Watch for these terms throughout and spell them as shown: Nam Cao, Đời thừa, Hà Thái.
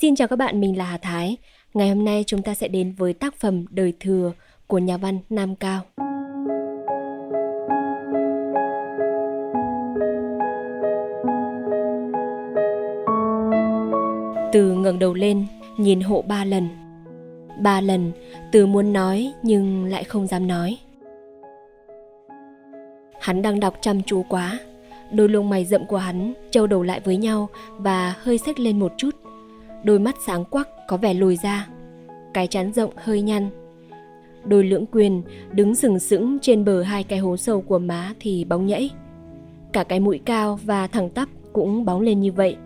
Xin chào các bạn, mình là Hà Thái. Ngày hôm nay chúng ta sẽ đến với tác phẩm Đời Thừa của nhà văn Nam Cao. Từ ngẩng đầu lên, nhìn hộ ba lần. Ba lần, Từ muốn nói nhưng lại không dám nói. Hắn đang đọc chăm chú quá. Đôi lông mày rậm của hắn trâu đầu lại với nhau và hơi xếch lên một chút. Đôi mắt sáng quắc có vẻ lồi ra, cái trán rộng hơi nhăn. Đôi lưỡng quyền đứng sừng sững trên bờ hai cái hố sâu của má thì bóng nhẫy. Cả cái mũi cao và thẳng tắp cũng bóng lên như vậy.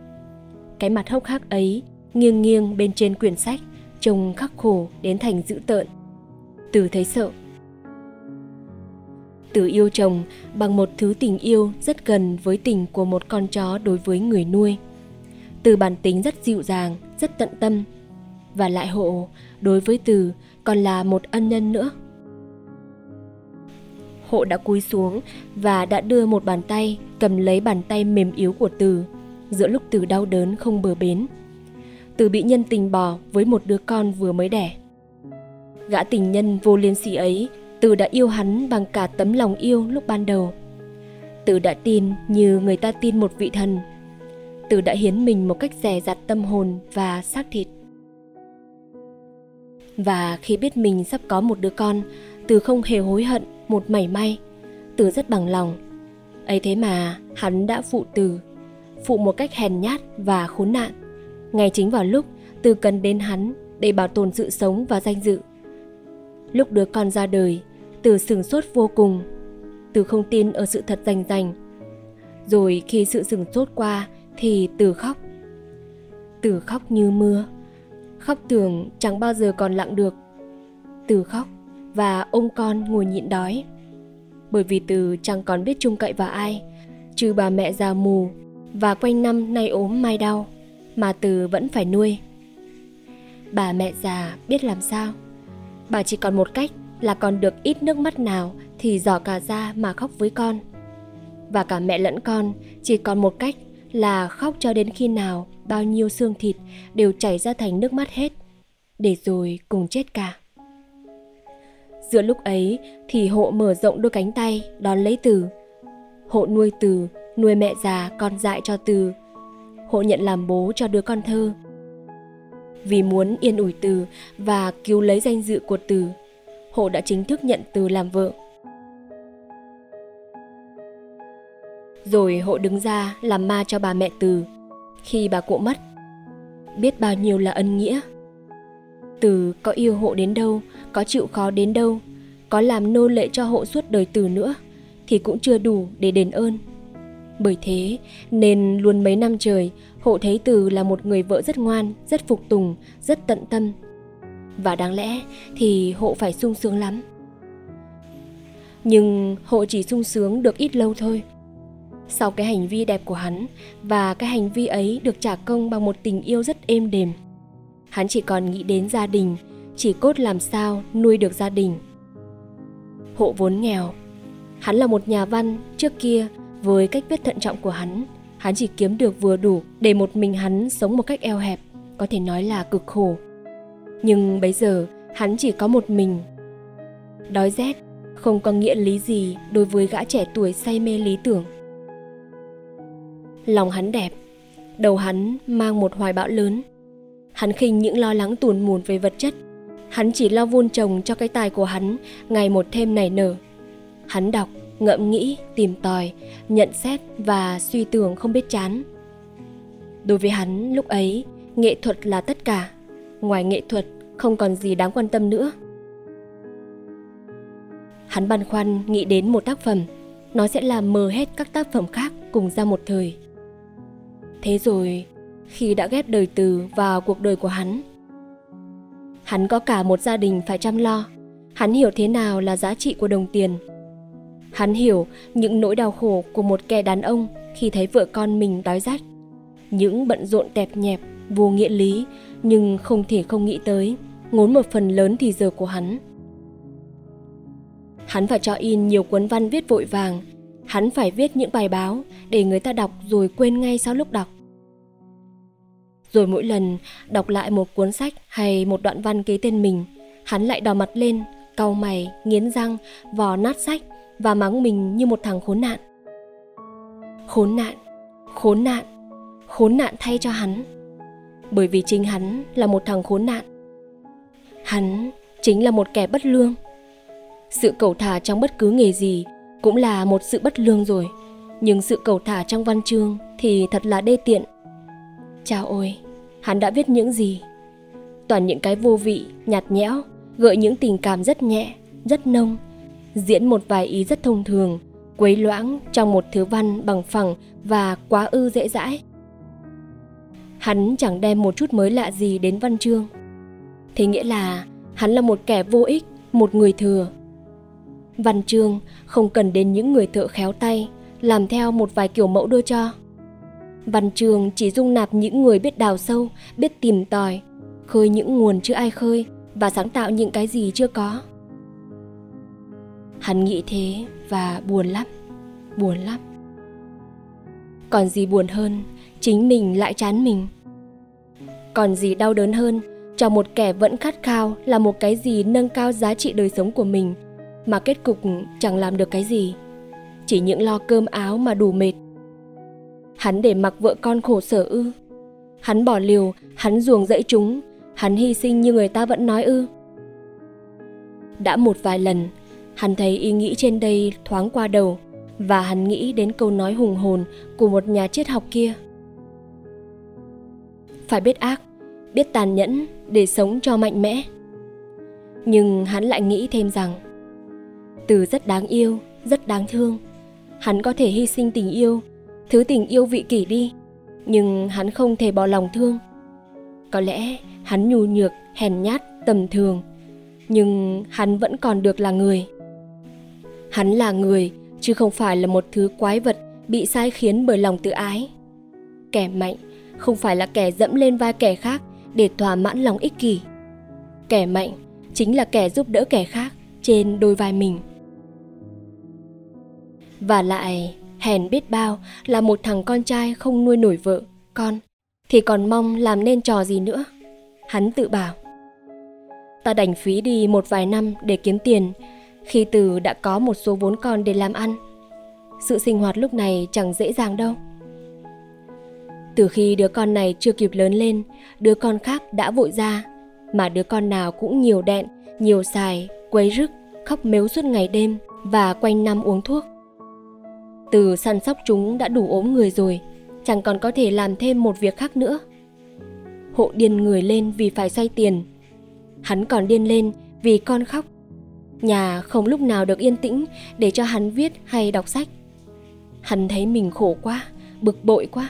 Cái mặt hốc hác ấy nghiêng nghiêng bên trên quyển sách, trông khắc khổ đến thành dữ tợn. Từ thấy sợ. Từ yêu chồng bằng một thứ tình yêu rất gần với tình của một con chó đối với người nuôi. Từ bản tính rất dịu dàng, rất tận tâm. Và lại hộ, đối với Từ còn là một ân nhân nữa. Hộ đã cúi xuống và đã đưa một bàn tay cầm lấy bàn tay mềm yếu của Từ giữa lúc Từ đau đớn không bờ bến. Từ bị nhân tình bỏ với một đứa con vừa mới đẻ. Gã tình nhân vô liêm sỉ ấy, Từ đã yêu hắn bằng cả tấm lòng yêu lúc ban đầu. Từ đã tin như người ta tin một vị thần. Từ đã hiến mình một cách dè dặt tâm hồn và xác thịt. Và khi biết mình sắp có một đứa con, Từ không hề hối hận một mảy may. Từ rất bằng lòng. Ấy thế mà hắn đã phụ Từ. Phụ một cách hèn nhát và khốn nạn. Ngay chính vào lúc Từ cần đến hắn để bảo tồn sự sống và danh dự. Lúc đứa con ra đời, Từ sửng sốt vô cùng. Từ không tin ở sự thật rành. Rồi khi sự sửng sốt qua thì Từ khóc. Từ khóc như mưa. Khóc tưởng chẳng bao giờ còn lặng được. Từ khóc và ôm con ngồi nhịn đói. Bởi vì Từ chẳng còn biết trông cậy vào ai, trừ bà mẹ già mù và quanh năm nay ốm mai đau mà Từ vẫn phải nuôi. Bà mẹ già biết làm sao. Bà chỉ còn một cách là còn được ít nước mắt nào thì giỏ cả ra mà khóc với con. Và cả mẹ lẫn con chỉ còn một cách là khóc cho đến khi nào bao nhiêu xương thịt đều chảy ra thành nước mắt hết, để rồi cùng chết cả. Giữa lúc ấy thì hộ mở rộng đôi cánh tay đón lấy Từ. Hộ nuôi Từ, nuôi mẹ già con dại cho Từ. Hộ nhận làm bố cho đứa con thơ. Vì muốn yên ủi Từ và cứu lấy danh dự của Từ, hộ đã chính thức nhận Từ làm vợ. Rồi hộ đứng ra làm ma cho bà mẹ Từ khi bà cụ mất. Biết bao nhiêu là ân nghĩa. Từ có yêu hộ đến đâu, có chịu khó đến đâu, có làm nô lệ cho hộ suốt đời Từ nữa thì cũng chưa đủ để đền ơn. Bởi thế nên luôn mấy năm trời, hộ thấy Từ là một người vợ rất ngoan, rất phục tùng, rất tận tâm. Và đáng lẽ thì hộ phải sung sướng lắm. Nhưng hộ chỉ sung sướng được ít lâu thôi. Sau cái hành vi đẹp của hắn, và cái hành vi ấy được trả công bằng một tình yêu rất êm đềm, hắn chỉ còn nghĩ đến gia đình, chỉ cốt làm sao nuôi được gia đình. Hộ vốn nghèo. Hắn là một nhà văn. Trước kia, với cách viết thận trọng của hắn chỉ kiếm được vừa đủ để một mình hắn sống một cách eo hẹp, có thể nói là cực khổ. Nhưng bây giờ hắn chỉ có một mình. Đói rét không có nghĩa lý gì đối với gã trẻ tuổi say mê lý tưởng. Lòng hắn đẹp, đầu hắn mang một hoài bão lớn. Hắn khinh những lo lắng tủn mủn về vật chất. Hắn chỉ lo vun trồng cho cái tài của hắn ngày một thêm nảy nở. Hắn đọc, ngẫm nghĩ, tìm tòi, nhận xét và suy tưởng không biết chán. Đối với hắn lúc ấy, nghệ thuật là tất cả. Ngoài nghệ thuật không còn gì đáng quan tâm nữa. Hắn băn khoăn nghĩ đến một tác phẩm. Nó sẽ làm mờ hết các tác phẩm khác cùng ra một thời. Thế rồi, khi đã ghép đời Từ vào cuộc đời của hắn có cả một gia đình phải chăm lo. Hắn hiểu thế nào là giá trị của đồng tiền. Hắn hiểu những nỗi đau khổ của một kẻ đàn ông khi thấy vợ con mình đói rách. Những bận rộn tẹp nhẹp, vô nghĩa lý, nhưng không thể không nghĩ tới, ngốn một phần lớn thì giờ của hắn. Hắn phải cho in nhiều cuốn văn viết vội vàng. Hắn phải viết những bài báo để người ta đọc rồi quên ngay sau lúc đọc. Rồi mỗi lần đọc lại một cuốn sách hay một đoạn văn ký tên mình, hắn lại đỏ mặt lên, cau mày, nghiến răng, vò nát sách và mắng mình như một thằng khốn nạn. Khốn nạn, khốn nạn, khốn nạn thay cho hắn. Bởi vì chính hắn là một thằng khốn nạn. Hắn chính là một kẻ bất lương. Sự cẩu thả trong bất cứ nghề gì cũng là một sự bất lương rồi. Nhưng sự cẩu thả trong văn chương thì thật là đê tiện. Chao ôi, hắn đã viết những gì? Toàn những cái vô vị, nhạt nhẽo, gợi những tình cảm rất nhẹ, rất nông, diễn một vài ý rất thông thường, quấy loãng trong một thứ văn bằng phẳng và quá ư dễ dãi. Hắn chẳng đem một chút mới lạ gì đến văn chương. Thế nghĩa là hắn là một kẻ vô ích, một người thừa. Văn chương không cần đến những người thợ khéo tay, làm theo một vài kiểu mẫu đưa cho. Văn chương chỉ dung nạp những người biết đào sâu, biết tìm tòi, khơi những nguồn chưa ai khơi và sáng tạo những cái gì chưa có. Hắn nghĩ thế và buồn lắm, buồn lắm. Còn gì buồn hơn, chính mình lại chán mình. Còn gì đau đớn hơn cho một kẻ vẫn khát khao là một cái gì nâng cao giá trị đời sống của mình, mà kết cục chẳng làm được cái gì, chỉ những lo cơm áo mà đủ mệt. Hắn để mặc vợ con khổ sở ư? Hắn bỏ liều, hắn ruồng rẫy chúng, hắn hy sinh như người ta vẫn nói ư? Đã một vài lần, hắn thấy ý nghĩ trên đây thoáng qua đầu, và hắn nghĩ đến câu nói hùng hồn của một nhà triết học kia. Phải biết ác, biết tàn nhẫn để sống cho mạnh mẽ. Nhưng hắn lại nghĩ thêm rằng, từ rất đáng yêu, rất đáng thương, hắn có thể hy sinh tình yêu, thứ tình yêu vị kỷ đi, nhưng hắn không thể bỏ lòng thương. Có lẽ hắn nhu nhược, hèn nhát, tầm thường, nhưng hắn vẫn còn được là người. Hắn là người, chứ không phải là một thứ quái vật bị sai khiến bởi lòng tự ái. Kẻ mạnh không phải là kẻ dẫm lên vai kẻ khác để thỏa mãn lòng ích kỷ. Kẻ mạnh chính là kẻ giúp đỡ kẻ khác trên đôi vai mình. Và lại, hèn biết bao là một thằng con trai không nuôi nổi vợ, con, thì còn mong làm nên trò gì nữa. Hắn tự bảo, ta đành phí đi một vài năm để kiếm tiền, khi từ đã có một số vốn còn để làm ăn. Sự sinh hoạt lúc này chẳng dễ dàng đâu. Từ khi đứa con này chưa kịp lớn lên, đứa con khác đã vội ra, mà đứa con nào cũng nhiều đẹn, nhiều xài, quấy rức, khóc mếu suốt ngày đêm và quanh năm uống thuốc. Từ săn sóc chúng đã đủ ốm người rồi, chẳng còn có thể làm thêm một việc khác nữa. Hộ điên người lên vì phải xoay tiền. Hắn còn điên lên vì con khóc. Nhà không lúc nào được yên tĩnh để cho hắn viết hay đọc sách. Hắn thấy mình khổ quá, bực bội quá.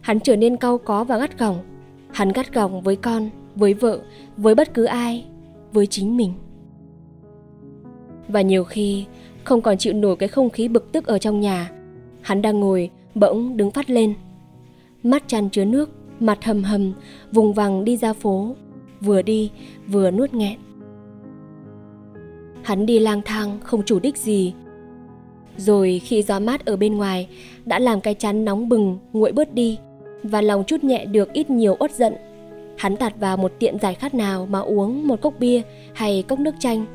Hắn trở nên cau có và gắt gỏng. Hắn gắt gỏng với con, với vợ, với bất cứ ai, với chính mình. Và nhiều khi không còn chịu nổi cái không khí bực tức ở trong nhà, hắn đang ngồi, bỗng đứng phắt lên. Mắt chan chứa nước, mặt hầm hầm, vùng vằng đi ra phố, vừa đi vừa nuốt nghẹn. Hắn đi lang thang không chủ đích gì. Rồi khi gió mát ở bên ngoài đã làm cái trán nóng bừng nguội bớt đi và lòng chút nhẹ được ít nhiều uất giận, hắn tạt vào một tiệm giải khát nào mà uống một cốc bia hay cốc nước chanh.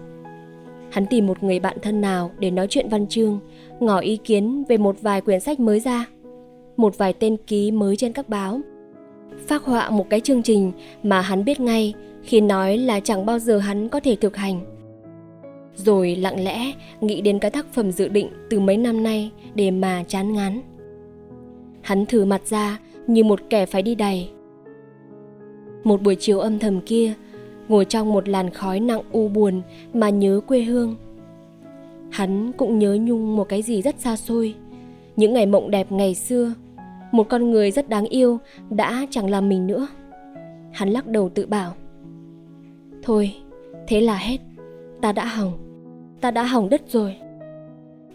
Hắn tìm một người bạn thân nào để nói chuyện văn chương, ngỏ ý kiến về một vài quyển sách mới ra, một vài tên ký mới trên các báo, phác họa một cái chương trình mà hắn biết ngay khi nói là chẳng bao giờ hắn có thể thực hành. Rồi lặng lẽ nghĩ đến cái tác phẩm dự định từ mấy năm nay để mà chán ngán. Hắn thử mặt ra như một kẻ phải đi đày. Một buổi chiều âm thầm kia, ngồi trong một làn khói nặng u buồn mà nhớ quê hương. Hắn cũng nhớ nhung một cái gì rất xa xôi, những ngày mộng đẹp ngày xưa. Một con người rất đáng yêu đã chẳng làm mình nữa. Hắn lắc đầu tự bảo, thôi, thế là hết. Ta đã hỏng đất rồi.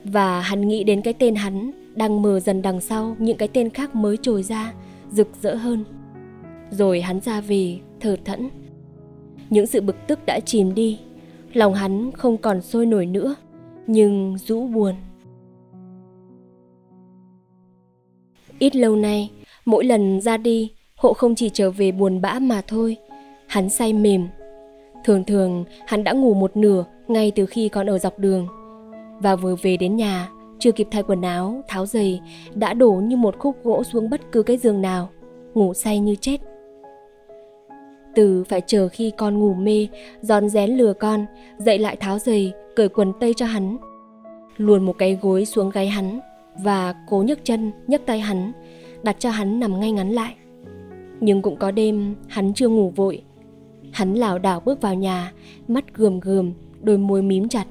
Và hắn nghĩ đến cái tên hắn đang mờ dần đằng sau những cái tên khác mới trồi ra, rực rỡ hơn. Rồi hắn ra về, thở thẫn. Những sự bực tức đã chìm đi, lòng hắn không còn sôi nổi nữa, nhưng rũ buồn. Ít lâu nay, mỗi lần ra đi, Hộ không chỉ trở về buồn bã mà thôi, hắn say mềm. Thường thường hắn đã ngủ một nửa ngay từ khi còn ở dọc đường, và vừa về đến nhà chưa kịp thay quần áo, tháo giày đã đổ như một khúc gỗ xuống bất cứ cái giường nào, ngủ say như chết. Từ phải chờ khi con ngủ mê, rón rén lừa con dậy lại tháo giày, cởi quần tây cho hắn, luồn một cái gối xuống gáy hắn và cố nhấc chân, nhấc tay hắn, đặt cho hắn nằm ngay ngắn lại. Nhưng cũng có đêm hắn chưa ngủ vội. Hắn lảo đảo bước vào nhà, mắt gườm gườm, đôi môi mím chặt.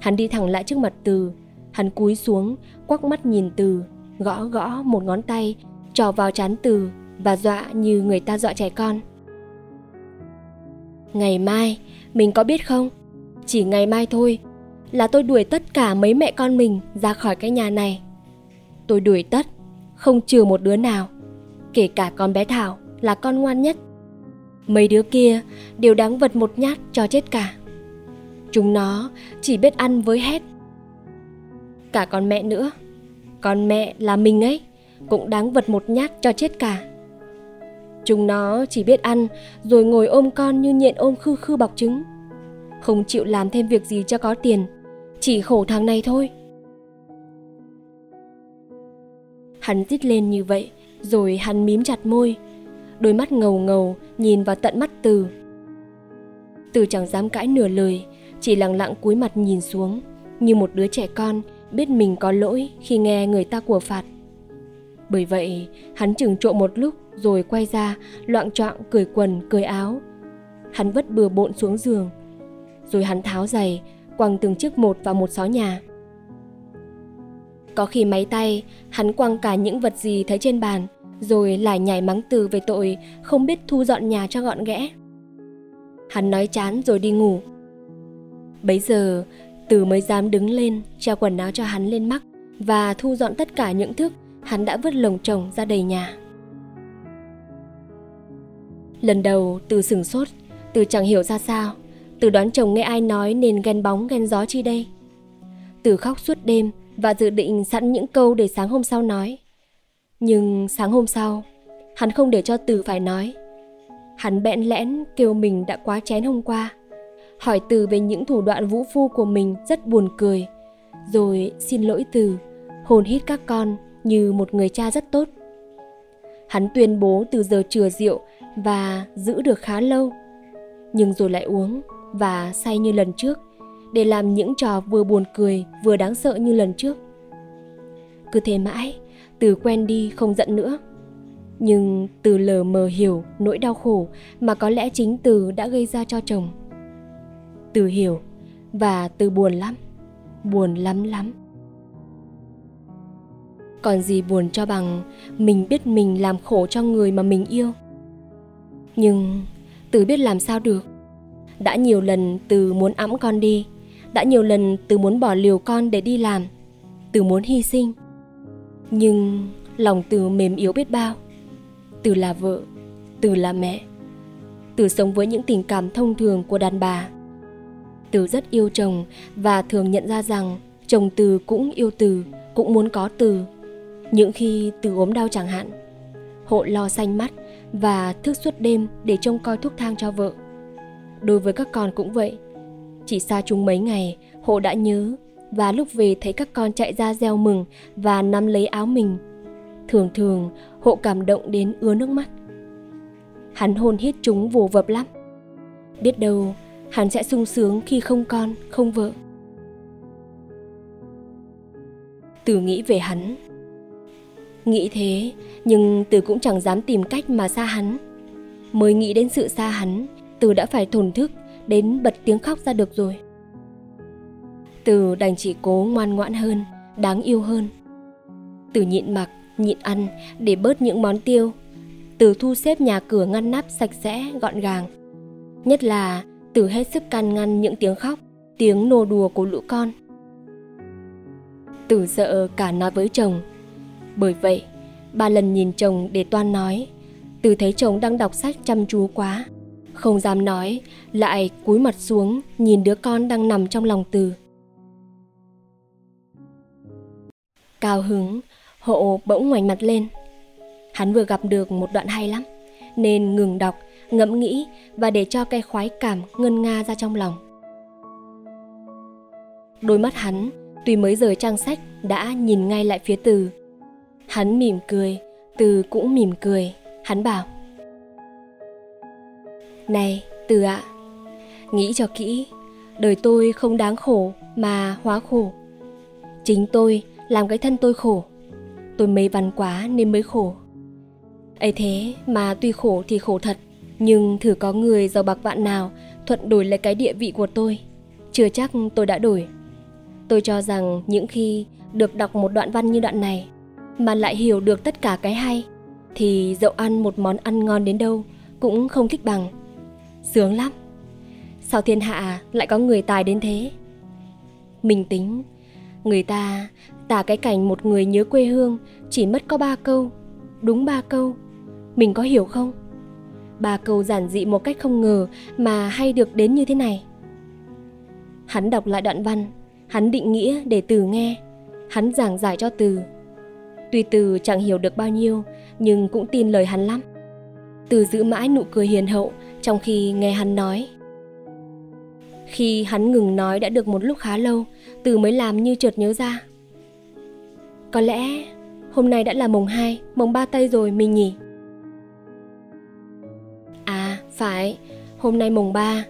Hắn đi thẳng lại trước mặt Từ. Hắn cúi xuống, quắc mắt nhìn Từ, gõ gõ một ngón tay trỏ vào trán Từ và dọa như người ta dọa trẻ con. Ngày mai, mình có biết không? Chỉ ngày mai thôi là tôi đuổi tất cả mấy mẹ con mình ra khỏi cái nhà này. Tôi đuổi tất, không trừ một đứa nào, kể cả con bé Thảo là con ngoan nhất. Mấy đứa kia đều đáng vật một nhát cho chết cả. Chúng nó chỉ biết ăn với hét. Cả con mẹ nữa, con mẹ là mình ấy, cũng đáng vật một nhát cho chết cả. Chúng nó chỉ biết ăn rồi ngồi ôm con như nhện ôm khư khư bọc trứng, không chịu làm thêm việc gì cho có tiền, chỉ khổ thằng này thôi. Hắn rít lên như vậy rồi hắn mím chặt môi, đôi mắt ngầu ngầu nhìn vào tận mắt Từ. Từ chẳng dám cãi nửa lời, chỉ lặng lặng cúi mặt nhìn xuống như một đứa trẻ con biết mình có lỗi khi nghe người ta quở phạt. Bởi vậy hắn chừng trộm một lúc rồi quay ra loạng choạng cởi quần cởi áo. Hắn vất bừa bộn xuống giường, rồi hắn tháo giày, quăng từng chiếc một vào một xó nhà. Có khi máy tay, hắn quăng cả những vật gì thấy trên bàn, rồi lải nhải mắng Từ về tội không biết thu dọn nhà cho gọn ghẽ. Hắn nói chán rồi đi ngủ. Bấy giờ, Từ mới dám đứng lên, treo quần áo cho hắn lên mắc và thu dọn tất cả những thứ hắn đã vứt lồng chồng ra đầy nhà. Lần đầu, Từ sửng sốt, Từ chẳng hiểu ra sao. Từ đoán chồng nghe ai nói nên ghen bóng ghen gió chi đây. Từ khóc suốt đêm và dự định sẵn những câu để sáng hôm sau nói. Nhưng sáng hôm sau, hắn không để cho Từ phải nói. Hắn bẽn lẽn kêu mình đã quá chén hôm qua, hỏi Từ về những thủ đoạn vũ phu của mình rất buồn cười, rồi xin lỗi Từ, hồn hít các con như một người cha rất tốt. Hắn tuyên bố từ giờ chừa rượu và giữ được khá lâu, nhưng rồi lại uống và say như lần trước, để làm những trò vừa buồn cười vừa đáng sợ như lần trước. Cứ thế mãi, Từ quen đi không giận nữa. Nhưng Từ lờ mờ hiểu nỗi đau khổ mà có lẽ chính Từ đã gây ra cho chồng. Từ hiểu và Từ buồn lắm lắm. Còn gì buồn cho bằng mình biết mình làm khổ cho người mà mình yêu. Nhưng Từ biết làm sao được. Đã nhiều lần Từ muốn ẵm con đi, đã nhiều lần Từ muốn bỏ liều con để đi làm, Từ muốn hy sinh. Nhưng lòng Từ mềm yếu biết bao. Từ là vợ, Từ là mẹ, Từ sống với những tình cảm thông thường của đàn bà. Từ rất yêu chồng và thường nhận ra rằng chồng Từ cũng yêu Từ, cũng muốn có Từ. Những khi Từ ốm đau chẳng hạn, hộ lo xanh mắt và thức suốt đêm để trông coi thuốc thang cho vợ. Đối với các con cũng vậy. Chỉ xa chúng mấy ngày, hộ đã nhớ, và lúc về thấy các con chạy ra reo mừng và nắm lấy áo mình, thường thường hộ cảm động đến ứa nước mắt. Hắn hôn hít chúng vồ vập lắm. Biết đâu hắn sẽ sung sướng khi không con, không vợ. Từ nghĩ về hắn. Nghĩ thế nhưng Từ cũng chẳng dám tìm cách mà xa hắn. Mới nghĩ đến sự xa hắn, Từ đã phải thổn thức đến bật tiếng khóc ra được rồi. Từ đành chỉ cố ngoan ngoãn hơn, đáng yêu hơn. Từ nhịn mặc, nhịn ăn để bớt những món tiêu. Từ thu xếp nhà cửa ngăn nắp sạch sẽ, gọn gàng. Nhất là Từ hết sức can ngăn những tiếng khóc, tiếng nô đùa của lũ con. Từ sợ cả nói với chồng. Bởi vậy, 3 lần nhìn chồng để toan nói. Từ thấy chồng đang đọc sách chăm chú quá, không dám nói, lại cúi mặt xuống nhìn đứa con đang nằm trong lòng Từ. Cao hứng, hộ bỗng ngoảnh mặt lên. Hắn vừa gặp được một đoạn hay lắm. nên ngừng đọc, ngẫm nghĩ và để cho cái khoái cảm ngân nga ra trong lòng. Đôi mắt hắn tuy mới rời trang sách đã nhìn ngay lại phía Từ. Hắn mỉm cười, Từ cũng mỉm cười. Hắn bảo: "Này Từ ạ, nghĩ cho kỹ, đời tôi không đáng khổ mà hóa khổ. Chính tôi làm cái thân tôi khổ. Tôi mê văn quá nên mới khổ. Ấy thế mà tuy khổ thì khổ thật, nhưng thử có người giàu bạc vạn nào thuận đổi lấy cái địa vị của tôi, chưa chắc tôi đã đổi. Tôi cho rằng những khi được đọc một đoạn văn như đoạn này mà lại hiểu được tất cả cái hay, thì dẫu ăn một món ăn ngon đến đâu cũng không thích bằng. Sướng lắm. Sao thiên hạ lại có người tài đến thế? Mình tính người ta tả cái cảnh một người nhớ quê hương chỉ mất có 3 câu. Đúng 3 câu. Mình có hiểu không? 3 câu giản dị một cách không ngờ mà hay được đến như thế này." Hắn đọc lại đoạn văn, hắn định nghĩa để Từ nghe, hắn giảng giải cho Từ. Tuy Từ chẳng hiểu được bao nhiêu, nhưng cũng tin lời hắn lắm. Từ giữ mãi nụ cười hiền hậu trong khi nghe hắn nói. Khi hắn ngừng nói đã được một lúc khá lâu, Từ mới làm như chợt nhớ ra. "Có lẽ hôm nay đã là mồng 2, mồng 3 Tây rồi mình nhỉ?" "À phải, hôm nay mồng 3.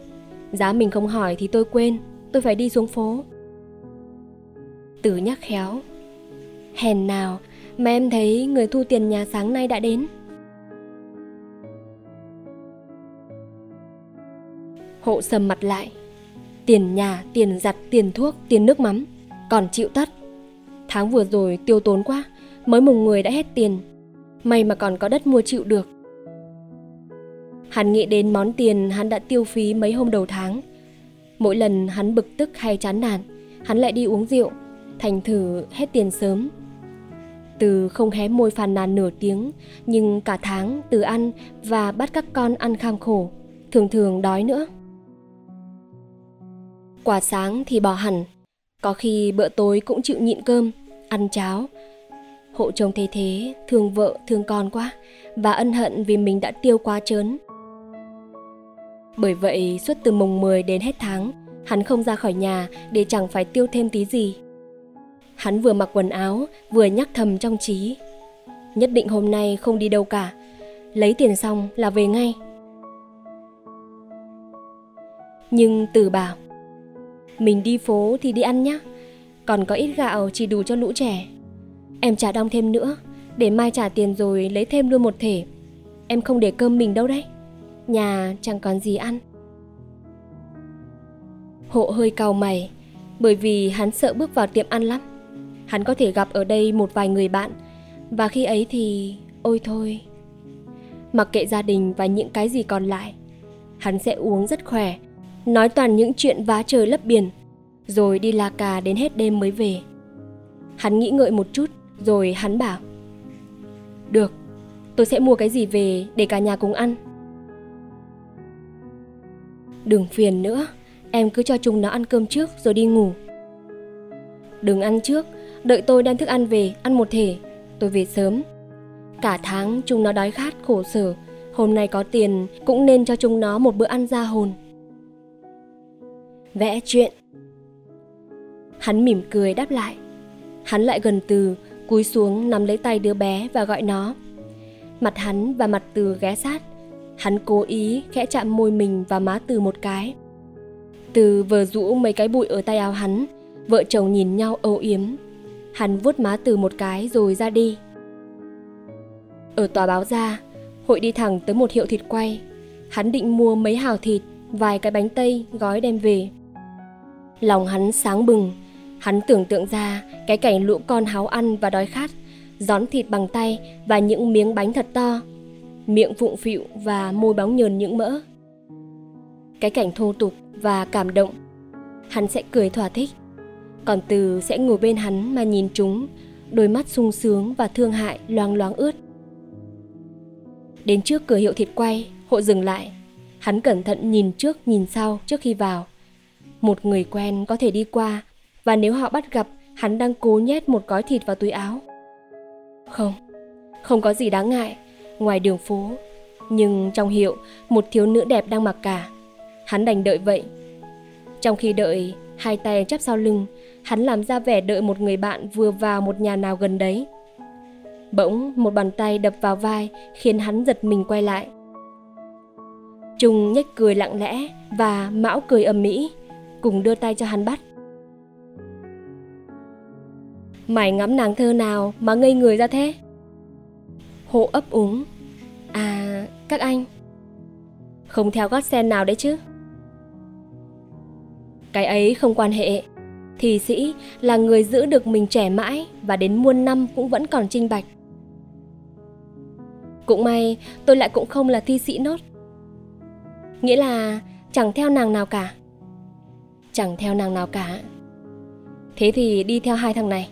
Giá mình không hỏi thì tôi quên, tôi phải đi xuống phố." Từ nhắc khéo: "Hèn nào mà em thấy người thu tiền nhà sáng nay đã đến." Hộ sầm mặt lại: "Tiền nhà, tiền giặt, tiền thuốc, tiền nước mắm, còn chịu tất. Tháng vừa rồi tiêu tốn quá, mới mùng 10 đã hết tiền. May mà còn có đất mua chịu được." Hắn nghĩ đến món tiền hắn đã tiêu phí mấy hôm đầu tháng. Mỗi lần hắn bực tức hay chán nản, hắn lại đi uống rượu, thành thử hết tiền sớm. Từ không hé môi phàn nàn nửa tiếng, nhưng cả tháng Từ ăn và bắt các con ăn kham khổ, thường thường đói nữa. Quả sáng thì bỏ hẳn, có khi bữa tối cũng chịu nhịn cơm, ăn cháo. Hộ chồng thấy thế thương vợ thương con quá và ân hận vì mình đã tiêu quá trớn. Bởi vậy suốt từ mùng 10 đến hết tháng, hắn không ra khỏi nhà để chẳng phải tiêu thêm tí gì. Hắn vừa mặc quần áo, vừa nhắc thầm trong trí: nhất định hôm nay không đi đâu cả, lấy tiền xong là về ngay. Nhưng Từ bảo: "Mình đi phố thì đi ăn nhé, còn có ít gạo chỉ đủ cho lũ trẻ. Em trả đong thêm nữa, để mai trả tiền rồi lấy thêm luôn một thể. Em không để cơm mình đâu đấy, nhà chẳng còn gì ăn." Hộ hơi cau mày, bởi vì hắn sợ bước vào tiệm ăn lắm. Hắn có thể gặp ở đây một vài người bạn, và khi ấy thì ôi thôi. Mặc kệ gia đình và những cái gì còn lại, hắn sẽ uống rất khỏe, nói toàn những chuyện vá trời lấp biển, rồi đi la cà đến hết đêm mới về. Hắn nghĩ ngợi một chút, rồi hắn bảo: "Được, tôi sẽ mua cái gì về để cả nhà cùng ăn." "Đừng phiền nữa, em cứ cho chúng nó ăn cơm trước rồi đi ngủ." "Đừng ăn trước, đợi tôi đem thức ăn về, ăn một thể, tôi về sớm. Cả tháng chúng nó đói khát khổ sở, hôm nay có tiền cũng nên cho chúng nó một bữa ăn ra hồn." Vẽ chuyện. Hắn mỉm cười đáp lại. Hắn lại gần Từ, cúi xuống nắm lấy tay đứa bé và gọi nó. Mặt hắn và mặt Từ ghé sát. Hắn cố ý khẽ chạm môi mình và má Từ một cái. Từ vờ rũ mấy cái bụi ở tay áo hắn. Vợ chồng nhìn nhau âu yếm. Hắn vuốt má Từ một cái rồi ra đi. Ở tòa báo ra, Hội đi thẳng tới một hiệu thịt quay. Hắn định mua mấy hào thịt, vài cái bánh tây gói đem về. Lòng hắn sáng bừng. Hắn tưởng tượng ra cái cảnh lũ con háo ăn và đói khát, rón thịt bằng tay và những miếng bánh thật to, miệng phụng phịu và môi bóng nhờn những mỡ. Cái cảnh thô tục và cảm động. Hắn sẽ cười thỏa thích, còn Từ sẽ ngồi bên hắn mà nhìn chúng, đôi mắt sung sướng và thương hại loang loáng ướt. Đến trước cửa hiệu thịt quay, Hộ dừng lại. Hắn cẩn thận nhìn trước nhìn sau trước khi vào. Một người quen có thể đi qua, và nếu họ bắt gặp, hắn đang cố nhét một gói thịt vào túi áo. Không có gì đáng ngại. Ngoài đường phố, nhưng trong hiệu một thiếu nữ đẹp đang mặc cả. Hắn đành đợi vậy. Trong khi đợi, hai tay chắp sau lưng, hắn làm ra vẻ đợi một người bạn vừa vào một nhà nào gần đấy. Bỗng một bàn tay đập vào vai khiến hắn giật mình quay lại. Trung nhếch cười lặng lẽ và Mão cười ầm ĩ, cùng đưa tay cho hắn bắt. Mày ngắm nàng thơ nào mà ngây người ra thế? Hộ ấp úng. À, các anh. Không theo gót sen nào đấy chứ? Cái ấy không quan hệ. Thì sĩ là người giữ được mình trẻ mãi và đến muôn năm cũng vẫn còn trinh bạch. Cũng may tôi lại cũng không là thi sĩ nốt. Nghĩa là chẳng theo nàng nào cả. Chẳng theo nàng nào cả. Thế thì đi theo hai thằng này.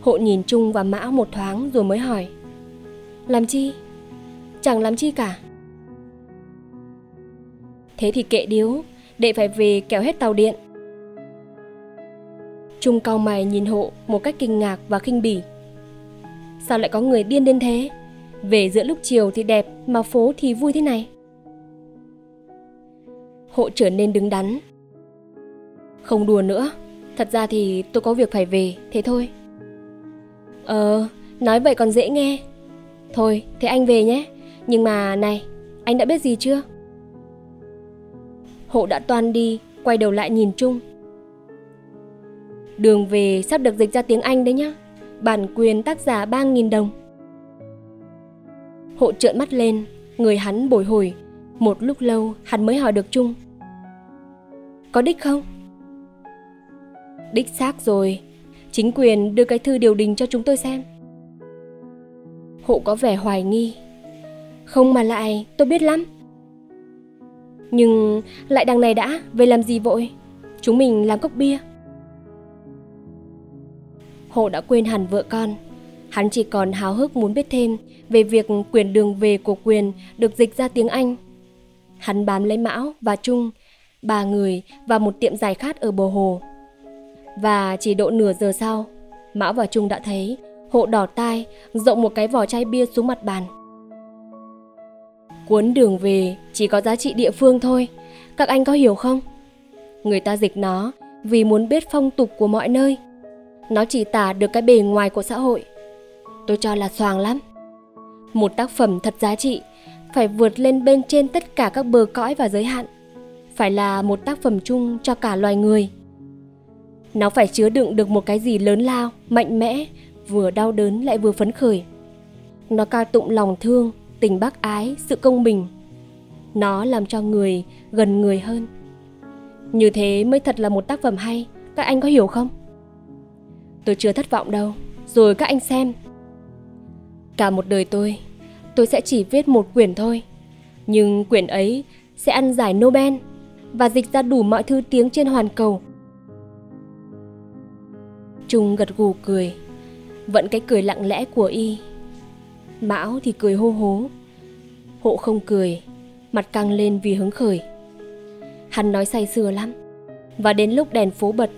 Hộ nhìn Trung và Mão một thoáng rồi mới hỏi. Làm chi? Chẳng làm chi cả. Thế thì kệ điếu, để phải về kéo hết tàu điện. Trung cau mày nhìn Hộ một cách kinh ngạc và khinh bỉ. Sao lại có người điên đến thế? Về giữa lúc chiều thì đẹp mà phố thì vui thế này. Hộ trở nên đứng đắn. Không đùa nữa, thật ra thì tôi có việc phải về, thế thôi. Nói vậy còn dễ nghe. Thôi, thế anh về nhé. Nhưng mà này, anh đã biết gì chưa? Hộ đã toan đi, quay đầu lại nhìn Trung. Đường về sắp được dịch ra tiếng Anh đấy nhá. Bản quyền tác giả 3.000 đồng. Hộ trợn mắt lên, người hắn bồi hồi. Một lúc lâu hắn mới hỏi được Trung. Có đích không? Đích xác rồi. Chính quyền đưa cái thư điều đình cho chúng tôi xem. Hộ có vẻ hoài nghi. Không mà lại, tôi biết lắm. Nhưng lại đằng này đã, về làm gì vội? Chúng mình làm cốc bia. Hộ đã quên hẳn vợ con. Hắn chỉ còn háo hức muốn biết thêm về việc quyển đường về của Quyền được dịch ra tiếng Anh. Hắn bám lấy Mão và Trung, ba người vào một tiệm giải khát ở bờ hồ. Và chỉ độ nửa giờ sau, Mão và Trung đã thấy Hộ đỏ tai, rộng một cái vỏ chai bia xuống mặt bàn. Cuốn đường về chỉ có giá trị địa phương thôi, các anh có hiểu không? Người ta dịch nó vì muốn biết phong tục của mọi nơi. Nó chỉ tả được cái bề ngoài của xã hội. Tôi cho là xoàng lắm. Một tác phẩm thật giá trị phải vượt lên bên trên tất cả các bờ cõi và giới hạn. Phải là một tác phẩm chung cho cả loài người. Nó phải chứa đựng được một cái gì lớn lao, mạnh mẽ, vừa đau đớn lại vừa phấn khởi. Nó ca tụng lòng thương, tình bác ái, sự công bình. Nó làm cho người gần người hơn. Như thế mới thật là một tác phẩm hay. Các anh có hiểu không? Tôi chưa thất vọng đâu. Rồi các anh xem. Cả một đời tôi sẽ chỉ viết một quyển thôi. Nhưng quyển ấy sẽ ăn giải Nobel và dịch ra đủ mọi thứ tiếng trên hoàn cầu. Trung gật gù cười. Vẫn cái cười lặng lẽ của y. Mão thì cười hô hố. Hộ không cười, mặt căng lên vì hứng khởi. Hắn nói say sưa lắm. Và đến lúc đèn phố bật,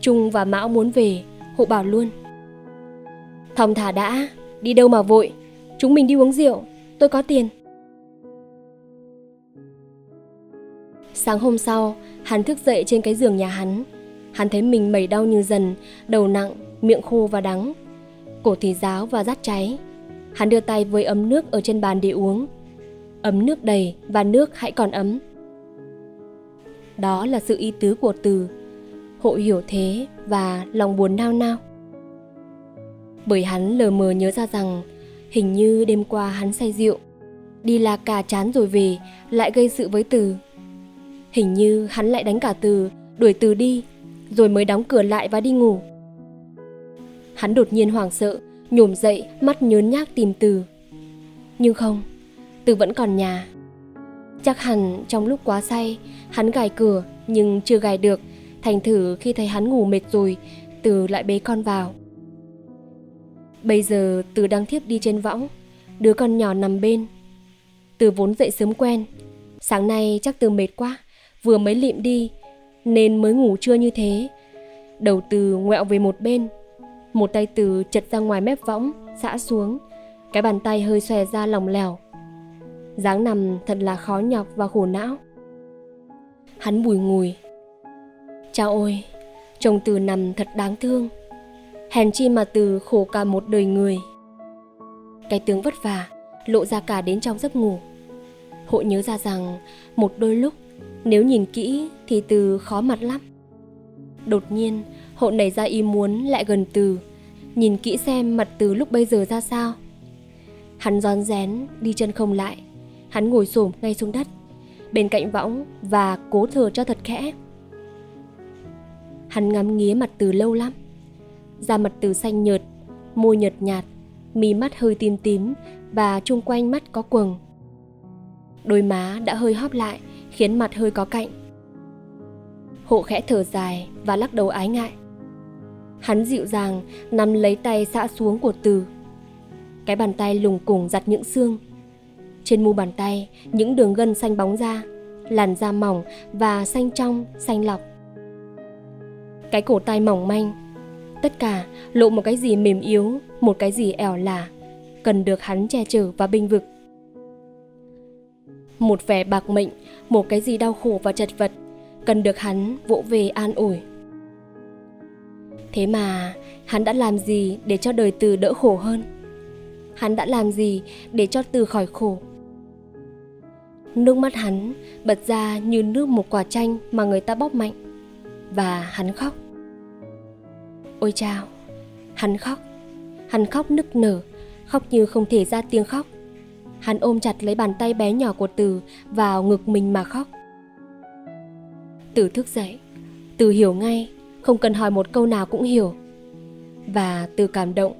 Trung và Mão muốn về, Hộ bảo luôn. Thong thả đã, đi đâu mà vội. Chúng mình đi uống rượu, tôi có tiền. Sáng hôm sau, hắn thức dậy trên cái giường nhà hắn. Hắn thấy mình mẩy đau như dần, đầu nặng, miệng khô và đắng. Cổ thì ráo và rát cháy. Hắn đưa tay với ấm nước ở trên bàn để uống. Ấm nước đầy và nước hãy còn ấm. Đó là sự ý tứ của từ. Hộ hiểu thế và lòng buồn nao nao. Bởi hắn lờ mờ nhớ ra rằng hình như đêm qua hắn say rượu, đi la cà chán rồi về lại gây sự với từ. Hình như hắn lại đánh cả từ, đuổi từ đi, rồi mới đóng cửa lại và đi ngủ. Hắn đột nhiên hoảng sợ, nhổm dậy, mắt nhớn nhác tìm từ. Nhưng không, từ vẫn còn nhà. Chắc hẳn trong lúc quá say, hắn gài cửa nhưng chưa gài được. Thành thử khi thấy hắn ngủ mệt rồi, từ lại bế con vào. Bây giờ từ đang thiếp đi trên võng, đứa con nhỏ nằm bên. Từ vốn dậy sớm quen. Sáng nay chắc từ mệt quá, vừa mới lịm đi nên mới ngủ trưa như thế. Đầu từ ngoẹo về một bên. Một tay từ chật ra ngoài mép võng, xã xuống. Cái bàn tay hơi xòe ra lỏng lẻo. Dáng nằm thật là khó nhọc và khổ não. Hắn bùi ngùi: Cha ôi, chồng Từ nằm thật đáng thương, hèn chi mà Từ khổ cả một đời người. Cái tướng vất vả lộ ra cả đến trong giấc ngủ. Hội nhớ ra rằng một đôi lúc nếu nhìn kỹ thì Từ khó mặt lắm. Đột nhiên Hộ nảy ra ý muốn lại gần Từ, nhìn kỹ xem mặt Từ lúc bây giờ ra sao. Hắn rón rén đi chân không lại. Hắn ngồi xổm ngay xuống đất bên cạnh võng và cố thở cho thật khẽ. Hắn ngắm nghía mặt Từ lâu lắm. Da mặt Từ xanh nhợt, môi nhợt nhạt, mí mắt hơi tím tím và chung quanh mắt có quầng. Đôi má đã hơi hóp lại khiến mặt hơi có cạnh. Hộ khẽ thở dài và lắc đầu ái ngại. Hắn dịu dàng nắm lấy tay xõa xuống của Từ. Cái bàn tay lùng củng giặt những xương. Trên mu bàn tay những đường gân xanh bóng ra, làn da mỏng và xanh trong, xanh lọc. Cái cổ tay mỏng manh, tất cả lộ một cái gì mềm yếu, một cái gì ẻo lả, cần được hắn che chở và bênh vực. Một vẻ bạc mệnh, một cái gì đau khổ và chật vật, cần được hắn vỗ về an ủi. Thế mà hắn đã làm gì để cho đời Từ đỡ khổ hơn? Hắn đã làm gì để cho Từ khỏi khổ? Nước mắt hắn bật ra như nước một quả chanh mà người ta bóp mạnh. Và hắn khóc. Ôi chao, hắn khóc. Hắn khóc nức nở, khóc như không thể ra tiếng khóc. Hắn ôm chặt lấy bàn tay bé nhỏ của Từ vào ngực mình mà khóc. Từ thức dậy. Từ hiểu ngay, không cần hỏi một câu nào cũng hiểu. Và Từ cảm động.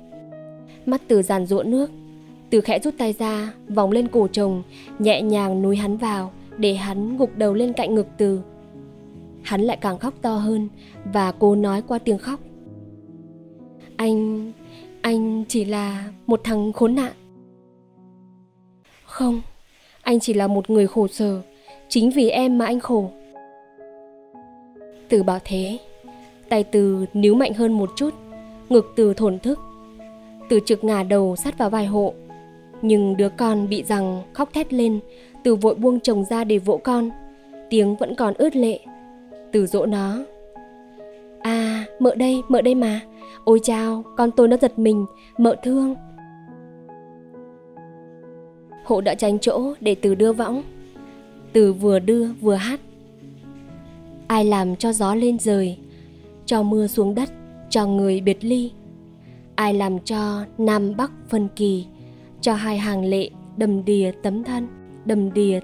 Mắt Từ giàn giụa nước. Từ khẽ rút tay ra, vòng lên cổ chồng, nhẹ nhàng núi hắn vào để hắn gục đầu lên cạnh ngực Từ. Hắn lại càng khóc to hơn và cố nói qua tiếng khóc: Anh chỉ là một thằng khốn nạn. Không, anh chỉ là một người khổ sở. Chính vì em mà anh khổ. Từ bảo thế. Tay Từ níu mạnh hơn một chút. Ngực Từ thổn thức. Từ trực ngả đầu sát vào vai Hộ. Nhưng đứa con bị giằng khóc thét lên. Từ vội buông chồng ra để vỗ con. Tiếng vẫn còn ướt lệ. Từ dỗ nó: À, mợ đây mà. Ôi chao, con tôi nó giật mình, mợ thương. Hộ đã tránh chỗ để Từ đưa võng. Từ vừa đưa vừa hát: Ai làm cho gió lên trời, cho mưa xuống đất, cho người biệt ly. Ai làm cho Nam Bắc phân kỳ, cho hai hàng lệ đầm đìa tấm thân, đầm đìa